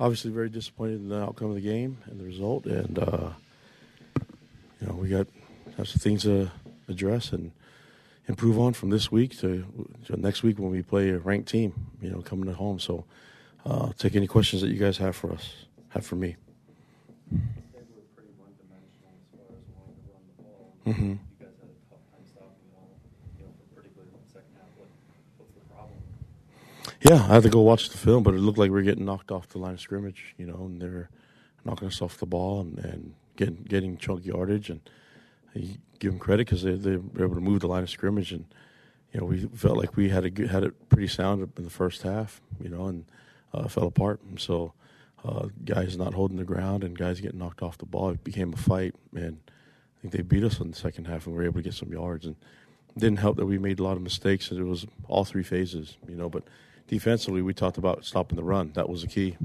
obviously very disappointed in the outcome of the game and the result. And, you know, we got lots of things to address and improve on from this week to next week when we play a ranked team, you know, coming at home. So I'll take any questions that you guys have for us, have for me. They were pretty one-dimensional as far as wanting to run the ball. Mm-hmm. You guys had a tough time stopping the ball, you know, particularly in the second half. What's the problem? Yeah, I had to go watch the film, but it looked like we were getting knocked off the line of scrimmage, you know, and they were knocking us off the ball and getting chunk yardage. And you give them credit because they were able to move the line of scrimmage, and you know we felt like we had it pretty sound in the first half, you know, and fell apart. And so guys not holding the ground and guys getting knocked off the ball, it became a fight, and I think they beat us in the second half, and we were able to get some yards. And it didn't help that we made a lot of mistakes, and it was all three phases, you know. But defensively, we talked about stopping the run. That was the key,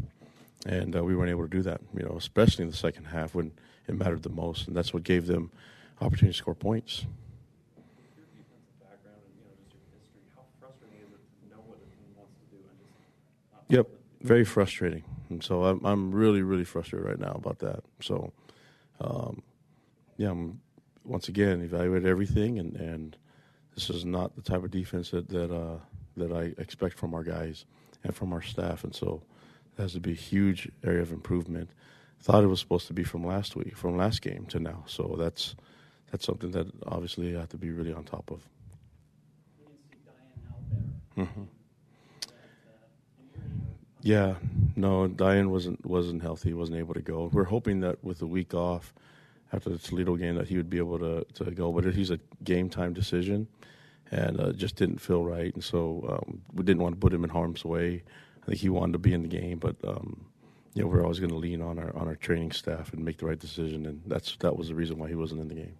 and we weren't able to do that, you know, especially in the second half when it mattered the most, and that's what gave them opportunity to score points. Your defensive background and, you know, just your history, how frustrating is it to know what a team wants to do and just not? Yep, very frustrating. And so I'm really, really frustrated right now about that. So, yeah, I'm once again evaluated everything, and this is not the type of defense that I expect from our guys and from our staff. And so that has to be a huge area of improvement. I thought it was supposed to be from last game to now. So that's something that obviously I have to be really on top of. We didn't see Diane out there. Mm-hmm. Yeah, no, Diane wasn't healthy. Wasn't able to go. We're hoping that with the week off after the Toledo game that he would be able to go. But he's a game time decision, and just didn't feel right. And so we didn't want to put him in harm's way. I think he wanted to be in the game, but you know we're always going to lean on our training staff and make the right decision. And that was the reason why he wasn't in the game.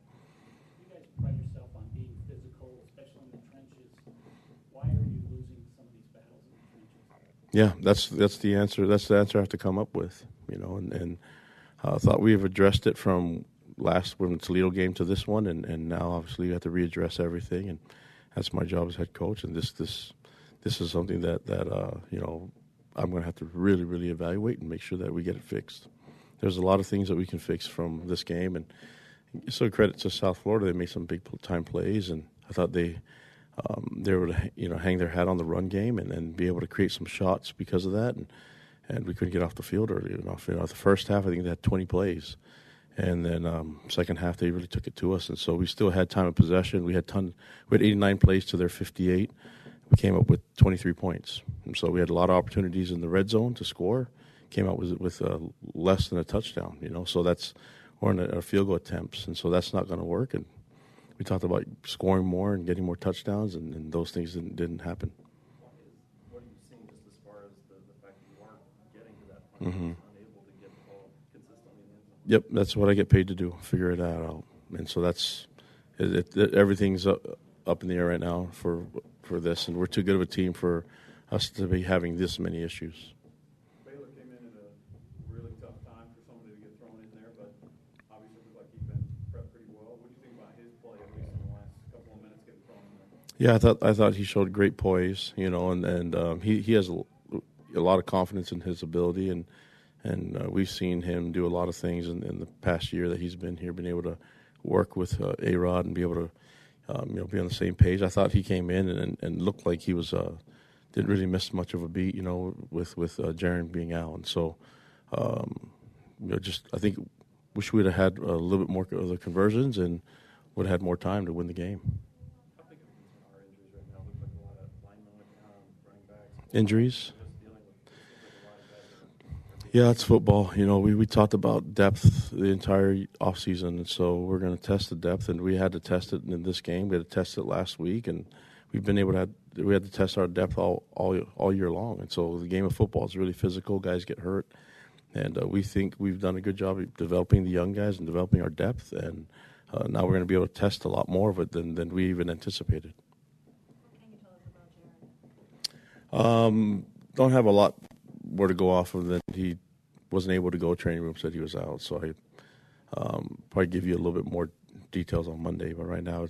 You guys pride yourself on being physical, especially in the trenches. Why are you losing some of these battles in the trenches? Yeah, that's the answer. That's the answer I have to come up with, you know. And I thought we've addressed it from the Toledo game to this one, and now obviously you have to readdress everything. And that's my job as head coach. And this is something that you know I'm going to have to really, really evaluate and make sure that we get it fixed. There's a lot of things that we can fix from this game, and so credit to South Florida. They made some big time plays, and I thought they were able to, you know, hang their hat on the run game and be able to create some shots because of that, and we couldn't get off the field early enough. You know, the first half I think they had 20 plays, and then second half they really took it to us, and so we still had time of possession. We had 89 plays to their 58. We came up with 23 points. And so we had a lot of opportunities in the red zone to score. Came out with less than a touchdown, you know. So that's – or in our field goal attempts. And so that's not going to work. And we talked about scoring more and getting more touchdowns, and those things didn't happen. What are you seeing just as far as the fact that you aren't getting to that point, mm-hmm. unable to get the ball consistently in? Yep, that's what I get paid to do, figure that out. And so that's – everything's up in the air right now for this, and we're too good of a team for us to be having this many issues. Baylor came in at a really tough time for somebody to get thrown in there, but obviously it looked like he'd been prepped pretty well. What do you think about his play, at least in the last couple of minutes, getting thrown in there? Yeah, I thought he showed great poise, you know, and he has a lot of confidence in his ability, and we've seen him do a lot of things in the past year that he's been here, been able to work with A. Rod and be able to you know, be on the same page. I thought he came in and looked like he was didn't really miss much of a beat, you know, with Jaron being out. And so, you know, just I think wish we'd have had a little bit more of the conversions and would have had more time to win the game. How big are our injuries right now? Looks like a lot of linemen, running backs. Injuries? Yeah, it's football. You know, we talked about depth the entire offseason, and so we're going to test the depth, and we had to test it in this game. We had to test it last week, and we've been able to we had to test our depth all year long. And so the game of football is really physical. Guys get hurt, and we think we've done a good job of developing the young guys and developing our depth, and now we're going to be able to test a lot more of it than we even anticipated. What can you tell us about Jaron? Don't have a lot where to go off of that. He wasn't able to go. Training room said he was out, so I probably give you a little bit more details on Monday. But right now,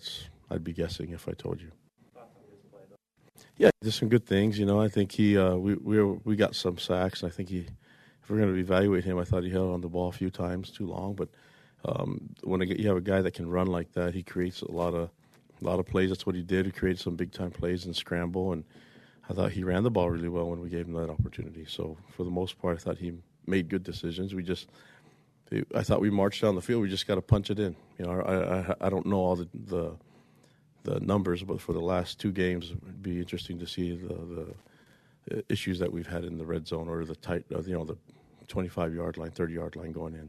I'd be guessing if I told you. Yeah, just some good things. You know, I think he we got some sacks, and I think he, if we're going to evaluate him, I thought he held on the ball a few times too long. But when you have a guy that can run like that, he creates a lot of plays. That's what he did. He created some big-time plays and scramble. And I thought he ran the ball really well when we gave him that opportunity. So for the most part, I thought he made good decisions. I thought we marched down the field. We just got to punch it in. You know, I don't know all the numbers, but for the last two games, it would be interesting to see the issues that we've had in the red zone or the tight, you know, the 25-yard line, 30-yard line going in.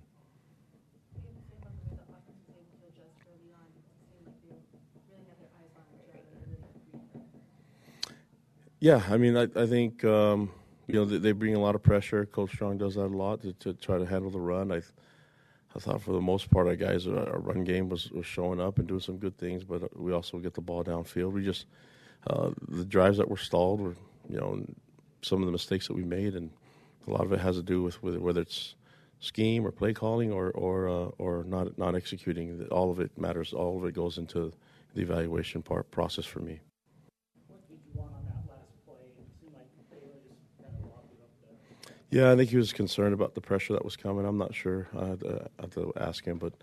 Yeah, I mean, I think you know, they bring a lot of pressure. Coach Strong does that a lot to try to handle the run. I thought for the most part, our run game was showing up and doing some good things, but we also get the ball downfield. We just the drives that were stalled were, you know, some of the mistakes that we made, and a lot of it has to do with whether it's scheme or play calling or not executing. All of it matters. All of it goes into the evaluation process for me. Yeah, I think he was concerned about the pressure that was coming. I'm not sure. I have to ask him, but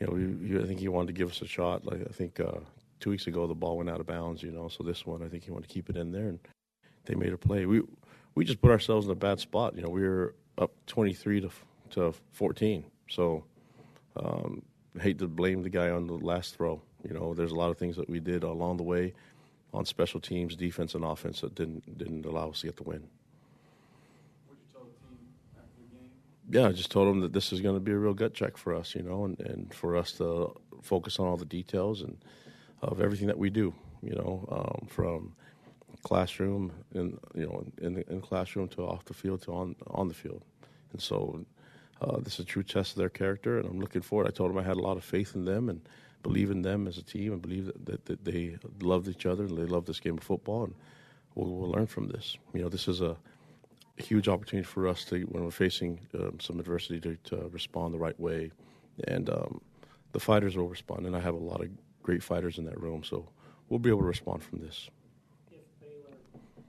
you know, I think he wanted to give us a shot. Like I think 2 weeks ago, the ball went out of bounds. You know, so this one, I think he wanted to keep it in there, and they made a play. We just put ourselves in a bad spot. You know, we were up 23 to 14. So, hate to blame the guy on the last throw. You know, there's a lot of things that we did along the way on special teams, defense, and offense that didn't allow us to get the win. Yeah, I just told him that this is going to be a real gut check for us, you know, and for us to focus on all the details and of everything that we do, you know, from classroom and, you know, in classroom to off the field to on the field. And so this is a true test of their character, and I'm looking forward. I told him I had a lot of faith in them and believe in them as a team and believe that they loved each other and they loved this game of football, and we'll learn from this. You know, this is a huge opportunity for us to, when we're facing some adversity, to respond the right way, and the fighters will respond. And I have a lot of great fighters in that room, so we'll be able to respond from this. If Baylor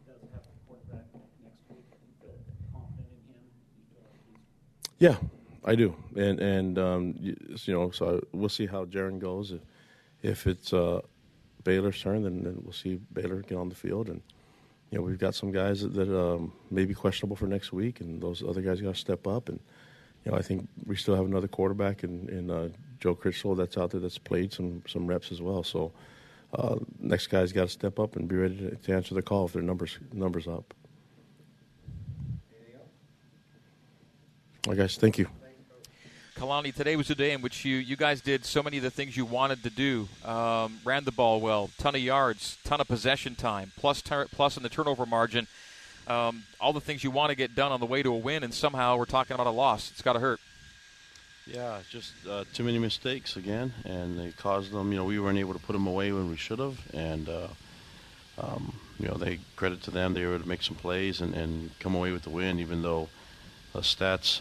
does have a quarterback next week, you feel confident in him? Yeah, I do, and you know, so we'll see how Jaron goes. If it's Baylor's turn, then we'll see Baylor get on the field. And you know, we've got some guys that may be questionable for next week, and those other guys got to step up. And, you know, I think we still have another quarterback in Joe Critchell that's out there that's played some reps as well. So next guy's got to step up and be ready to answer the call if their numbers up. All right, guys, thank you. Kalani, today was a day in which you guys did so many of the things you wanted to do. Ran the ball well, ton of yards, ton of possession time, plus in the turnover margin. All the things you want to get done on the way to a win, and somehow we're talking about a loss. It's got to hurt. Yeah, just too many mistakes again, and they caused them. You know, we weren't able to put them away when we should have, and you know, they credit to them. They were able to make some plays and come away with the win, even though stats,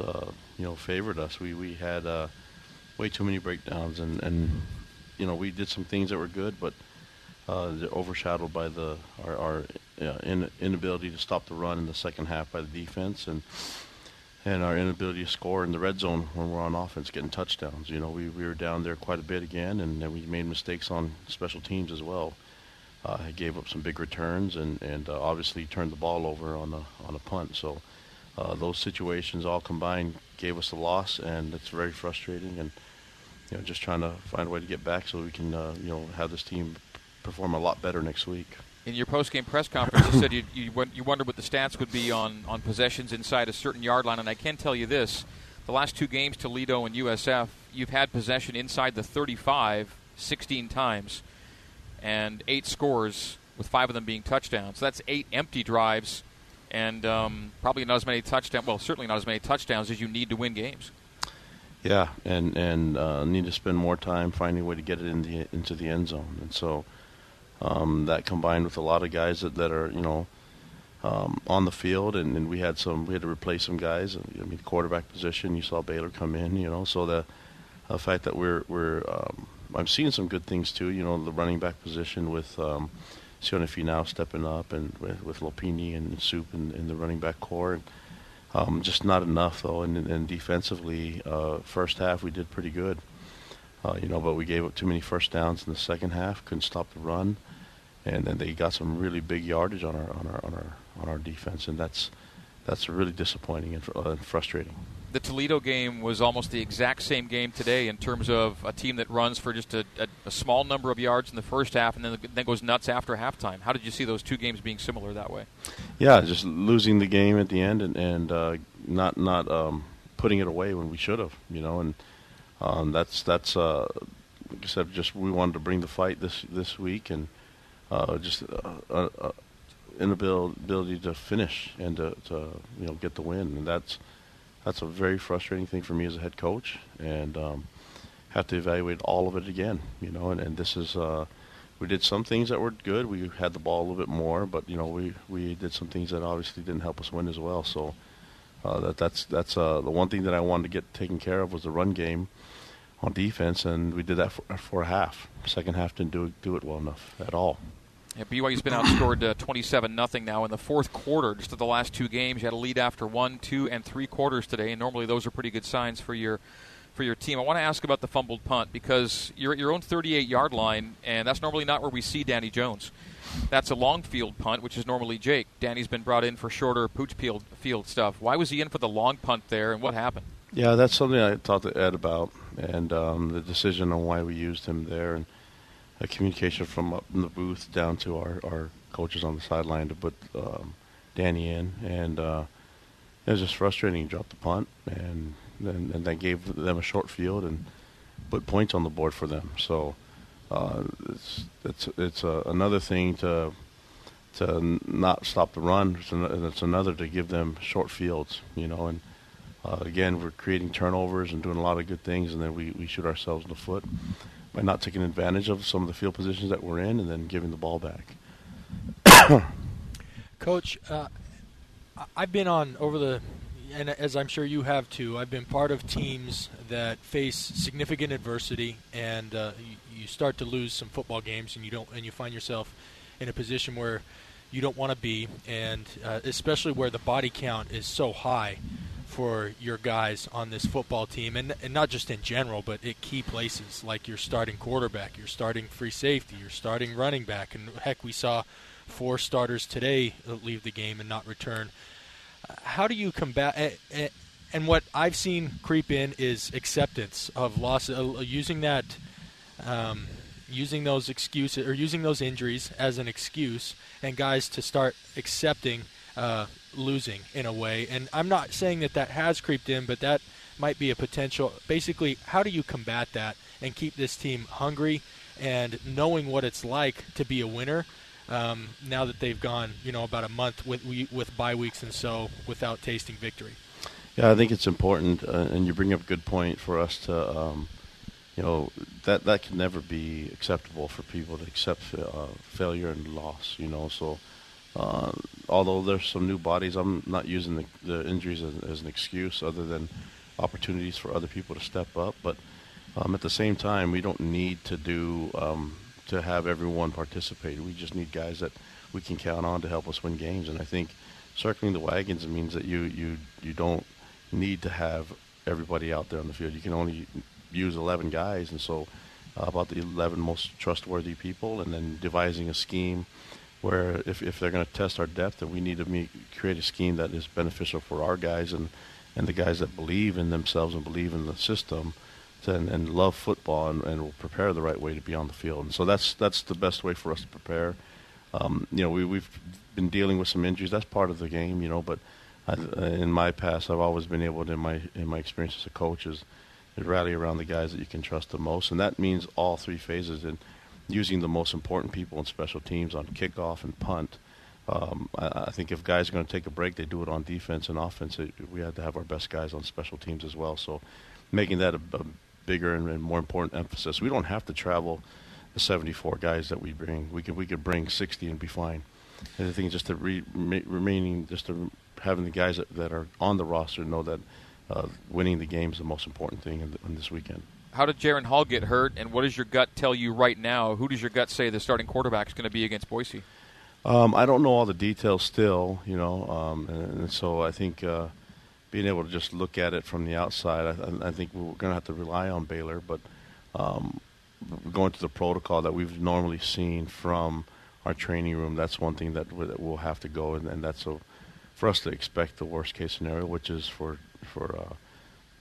you know, favored us. We had way too many breakdowns, and you know, we did some things that were good, but they're overshadowed by our inability to stop the run in the second half by the defense, and our inability to score in the red zone when we're on offense, getting touchdowns. You know, we were down there quite a bit again, and we made mistakes on special teams as well. I gave up some big returns, and obviously turned the ball over on a punt. So. Those situations all combined gave us a loss, and it's very frustrating. And you know, just trying to find a way to get back so we can, you know, have this team perform a lot better next week. In your post-game press conference, you said you wondered what the stats would be on possessions inside a certain yard line. And I can tell you this: the last two games, Toledo and USF, you've had possession inside the 35 16 times, and 8 scores, with 5 of them being touchdowns. So that's 8 empty drives. And probably not as many touchdowns. Well, certainly not as many touchdowns as you need to win games. Yeah, and need to spend more time finding a way to get it into the end zone. And so that combined with a lot of guys that are, you know, on the field, and we had to replace some guys. I mean, quarterback position. You saw Baylor come in, you know. So the fact that we're I'm seeing some good things too. You know, the running back position with. Sione Fi now stepping up, and with Lopini and Soup in the running back core, and Just not enough, though. And defensively, first half we did pretty good. But we gave up too many first downs in the second half. Couldn't stop the run, and then they got some really big yardage on our defense, and that's really disappointing and frustrating. The Toledo game was almost the exact same game today in terms of a team that runs for just a small number of yards in the first half and then goes nuts after halftime. How did you see those two games being similar that way? Yeah, just losing the game at the end and not putting it away when we should have, and that's like I said, just we wanted to bring the fight this week and inability to finish and to get the win, and that's a very frustrating thing for me as a head coach, and have to evaluate all of it again, and this is we did some things that were good. We had the ball a little bit more, but we did some things that obviously didn't help us win as well. So that's the one thing that I wanted to get taken care of was the run game on defense, and we did that for a half. Second half didn't do it well enough at all. Yeah, BYU's been outscored 27-0 now in the fourth quarter. Just of the last two games, you had a lead after 1, 2, and 3 quarters today, and normally those are pretty good signs for your team. I want to ask about the fumbled punt because you're at your own 38-yard line, and that's normally not where we see Danny Jones. That's a long field punt, which is normally Jake. Danny's been brought in for shorter pooch field stuff. Why was he in for the long punt there, and what happened? Yeah, that's something I talked to Ed about, and the decision on why we used him there, and a communication from up in the booth down to our coaches on the sideline to put Danny in, and it was just frustrating. He dropped the punt, and that gave them a short field and put points on the board for them. So it's another thing to not stop the run, and it's another to give them short fields, and again, we're creating turnovers and doing a lot of good things, and then we shoot ourselves in the foot by not taking advantage of some of the field positions that we're in and then giving the ball back. Coach, I've been on and as I'm sure you have too, I've been part of teams that face significant adversity, and you start to lose some football games, and you find yourself in a position where you don't want to be, and especially where the body count is so high for your guys on this football team, and not just in general, but at key places like your starting quarterback, your starting free safety, your starting running back, and heck, we saw 4 starters today leave the game and not return. How do you combat? And what I've seen creep in is acceptance of loss, using that, using those excuses or using those injuries as an excuse, and guys to start accepting losing in a way. And I'm not saying that has creeped in, but that might be a potential. Basically, how do you combat that and keep this team hungry and knowing what it's like to be a winner now that they've gone, about a month with bye weeks and so without tasting victory? Yeah, I think it's important, and you bring up a good point for us to, that can never be acceptable for people to accept failure and loss, so although there's some new bodies, I'm not using the injuries as an excuse other than opportunities for other people to step up. But at the same time, we don't need to to have everyone participate. We just need guys that we can count on to help us win games. And I think circling the wagons means that you don't need to have everybody out there on the field. You can only use 11 guys, and so about the 11 most trustworthy people, and then devising a scheme where if they're going to test our depth, then we need to create a scheme that is beneficial for our guys and the guys that believe in themselves and believe in the system and love football and will prepare the right way to be on the field. And so that's the best way for us to prepare. We've been dealing with some injuries. That's part of the game, but in my past I've always been able to, in my experience as a coach, is rally around the guys that you can trust the most, and that means all three phases and using the most important people in special teams on kickoff and punt. I think if guys are going to take a break, they do it on defense and offense. We had to have our best guys on special teams as well. So making that a bigger and more important emphasis. We don't have to travel the 74 guys that we bring. We could bring 60 and be fine. And the thing is just having the guys that are on the roster know that winning the game is the most important thing in this weekend. How did Jaron Hall get hurt, and what does your gut tell you right now? Who does your gut say the starting quarterback is going to be against Boise? I don't know all the details still, and so I think being able to just look at it from the outside, I think we're going to have to rely on Baylor. But going to the protocol that we've normally seen from our training room, that's one thing that we'll have to go, and that's for us to expect the worst-case scenario, which is for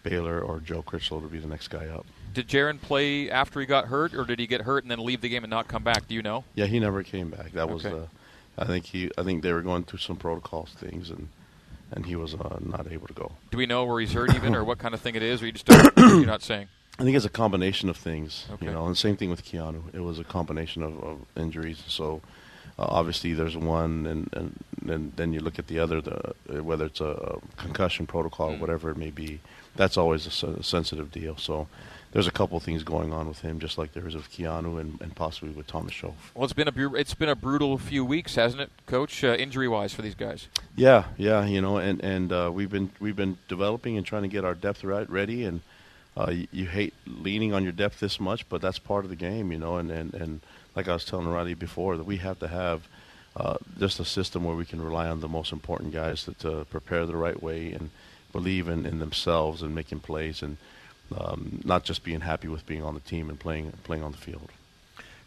Baylor or Joe Critchell to be the next guy up. Did Jaron play after he got hurt, or did he get hurt and then leave the game and not come back? Do you know? Yeah, he never came back. That was I think they were going through some protocols things, and he was not able to go. Do we know where he's hurt even, or what kind of thing it is, or you just don't, you're not saying? I think it's a combination of things, okay. You know, and same thing with Keanu. It was a combination of injuries. So obviously there's one, and then you look at the other, whether it's a concussion protocol or whatever it may be. That's always a sensitive deal. So there's a couple things going on with him, just like there is with Keanu and possibly with Thomas Schoff. Well, it's been a brutal few weeks, hasn't it, Coach? Injury-wise for these guys. Yeah, you know, and we've been developing and trying to get our depth right, ready, and. You hate leaning on your depth this much, but that's part of the game, you know. And like I was telling Roddy before, that we have to have just a system where we can rely on the most important guys to prepare the right way and believe in themselves and making plays and not just being happy with being on the team and playing on the field.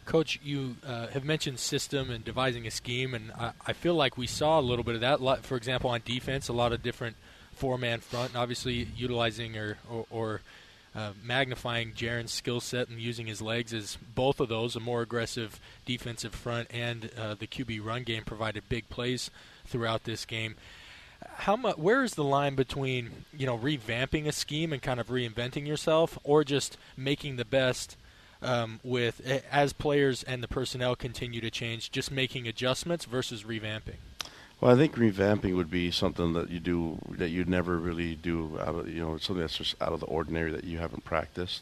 Coach, you have mentioned system and devising a scheme, and I feel like we saw a little bit of that. For example, on defense, a lot of different four-man front, and obviously utilizing or magnifying Jaron's skill set and using his legs as both of those, a more aggressive defensive front and the QB run game provided big plays throughout this game. Where is the line between, you know, revamping a scheme and kind of reinventing yourself, or just making the best with as players and the personnel continue to change, just making adjustments versus revamping? Well, I think revamping would be something that you do that you'd never really do, something that's just out of the ordinary that you haven't practiced.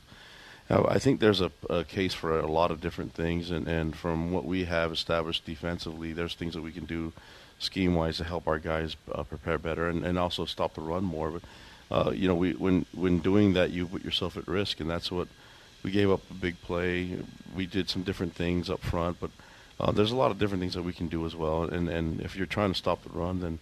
Now, I think there's a case for a lot of different things, and from what we have established defensively, there's things that we can do scheme-wise to help our guys prepare better and also stop the run more. But, when doing that, you put yourself at risk, and that's what we gave up a big play. We did some different things up front, but there's a lot of different things that we can do as well, and if you're trying to stop the run,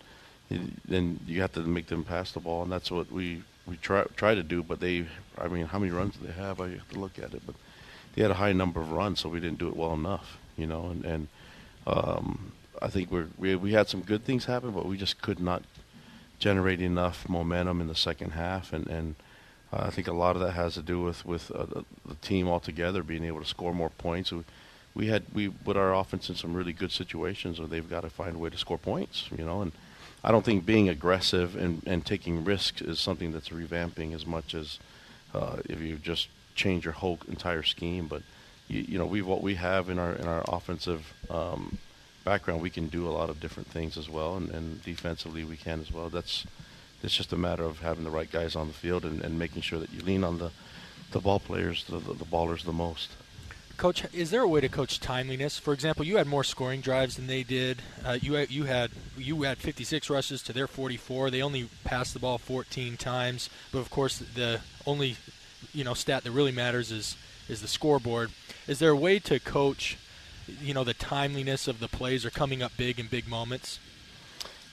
then you have to make them pass the ball, and that's what we try to do. But how many runs do they have? I have to look at it, but they had a high number of runs, so we didn't do it well enough, you know. And I think we had some good things happen, but we just could not generate enough momentum in the second half, and I think a lot of that has to do with the team altogether being able to score more points. We put our offense in some really good situations where they've got to find a way to score points, you know. And I don't think being aggressive and taking risks is something that's revamping as much as if you just change your whole entire scheme. But what we have in our offensive background, we can do a lot of different things as well, and defensively we can as well. It's just a matter of having the right guys on the field and making sure that you lean on the ball players, the ballers the most. Coach, is there a way to coach timeliness? For example, you had more scoring drives than they did. You had 56 rushes to their 44. They only passed the ball 14 times. But of course, the only stat that really matters is the scoreboard. Is there a way to coach, the timeliness of the plays or coming up big in big moments?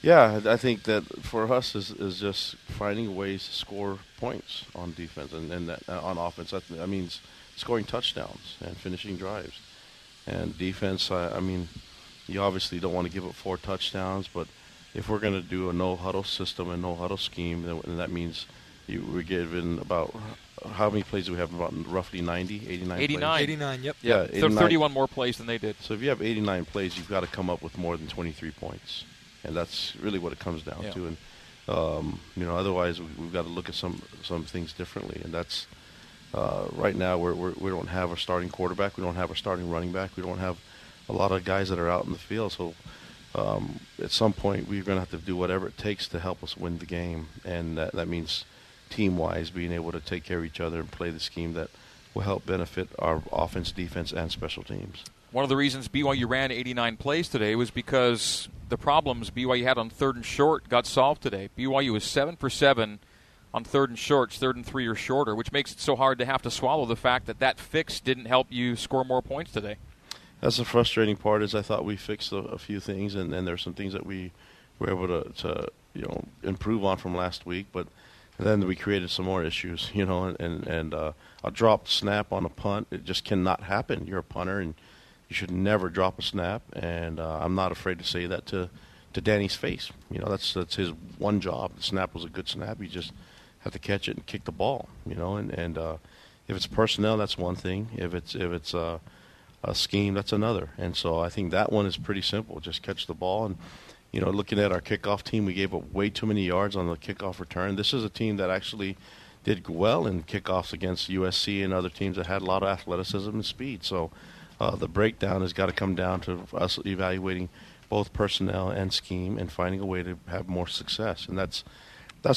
Yeah, I think that for us is just finding ways to score points on defense and on offense. That means scoring touchdowns and finishing drives. And defense, you obviously don't want to give up 4 touchdowns, but if we're going to do a no-huddle system and no-huddle scheme, then that means we're given about how many plays do we have? About roughly 89 plays. 89, yep. Yeah, 89. 31 more plays than they did. So if you have 89 plays, you've got to come up with more than 23 points. And that's really what it comes down to. And, otherwise we've got to look at some things differently, and that's – right now, we don't have a starting quarterback. We don't have a starting running back. We don't have a lot of guys that are out in the field. So at some point, we're going to have to do whatever it takes to help us win the game. And that means team-wise, being able to take care of each other and play the scheme that will help benefit our offense, defense, and special teams. One of the reasons BYU ran 89 plays today was because the problems BYU had on third and short got solved today. BYU was 7-for-7. On third and shorts, 3rd and 3 or shorter, which makes it so hard to have to swallow the fact that fix didn't help you score more points today. That's the frustrating part. Is I thought we fixed a few things, and there's some things that we were able to you know, improve on from last week, but then we created some more issues, you know, and a dropped snap on a punt, it just cannot happen. You're a punter, and you should never drop a snap, and I'm not afraid to say that to Danny's face. You know, that's his one job. The snap was a good snap. You just have to catch it and kick the ball, you know, and if it's personnel, that's one thing. If it's a scheme, that's another. And so I think that one is pretty simple. Just catch the ball. And, you know, looking at our kickoff team, we gave up way too many yards on the kickoff return. This is a team that actually did well in kickoffs against USC and other teams that had a lot of athleticism and speed. So the breakdown has got to come down to us evaluating both personnel and scheme and finding a way to have more success. And that's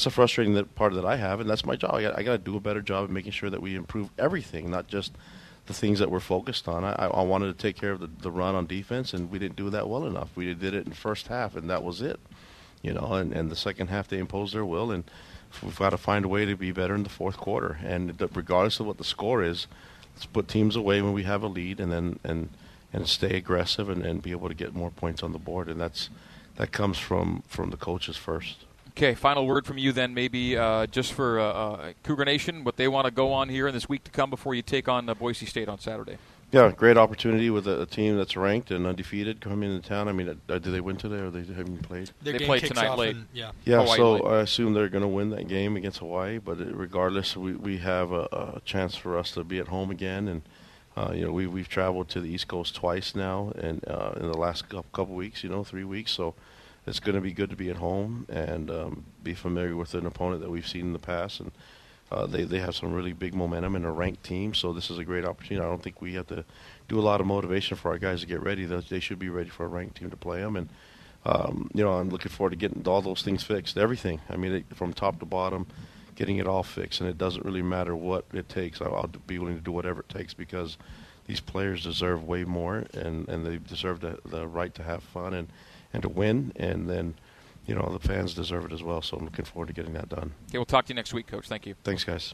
the frustrating part that I have, and that's my job. I got to do a better job of making sure that we improve everything, not just the things that we're focused on. I wanted to take care of the run on defense, and we didn't do that well enough. We did it in the first half, and that was it. You know, and the second half they imposed their will, and we've got to find a way to be better in the fourth quarter. And regardless of what the score is, let's put teams away when we have a lead and then stay aggressive and be able to get more points on the board. And that comes from the coaches first. Okay, final word from you then, maybe just for Cougar Nation, what they want to go on here in this week to come before you take on Boise State on Saturday. Yeah, great opportunity with a team that's ranked and undefeated coming into town. I mean, did they win today or they haven't played? They played tonight late. Hawaii so late. I assume they're going to win that game against Hawaii, but regardless, we have a chance for us to be at home again. And, you know, we've traveled to the East Coast twice now and in the last couple weeks, you know, 3 weeks. So it's going to be good to be at home and be familiar with an opponent that we've seen in the past. And they have some really big momentum and a ranked team, so this is a great opportunity. I don't think we have to do a lot of motivation for our guys to get ready. They should be ready for a ranked team to play them. And, you know, I'm looking forward to getting all those things fixed, everything. I mean, from top to bottom, getting it all fixed. And it doesn't really matter what it takes. I'll be willing to do whatever it takes because these players deserve way more, and they deserve the right to have fun and to win, and then, you know, the fans deserve it as well. So I'm looking forward to getting that done. Okay, we'll talk to you next week, Coach. Thank you. Thanks, guys.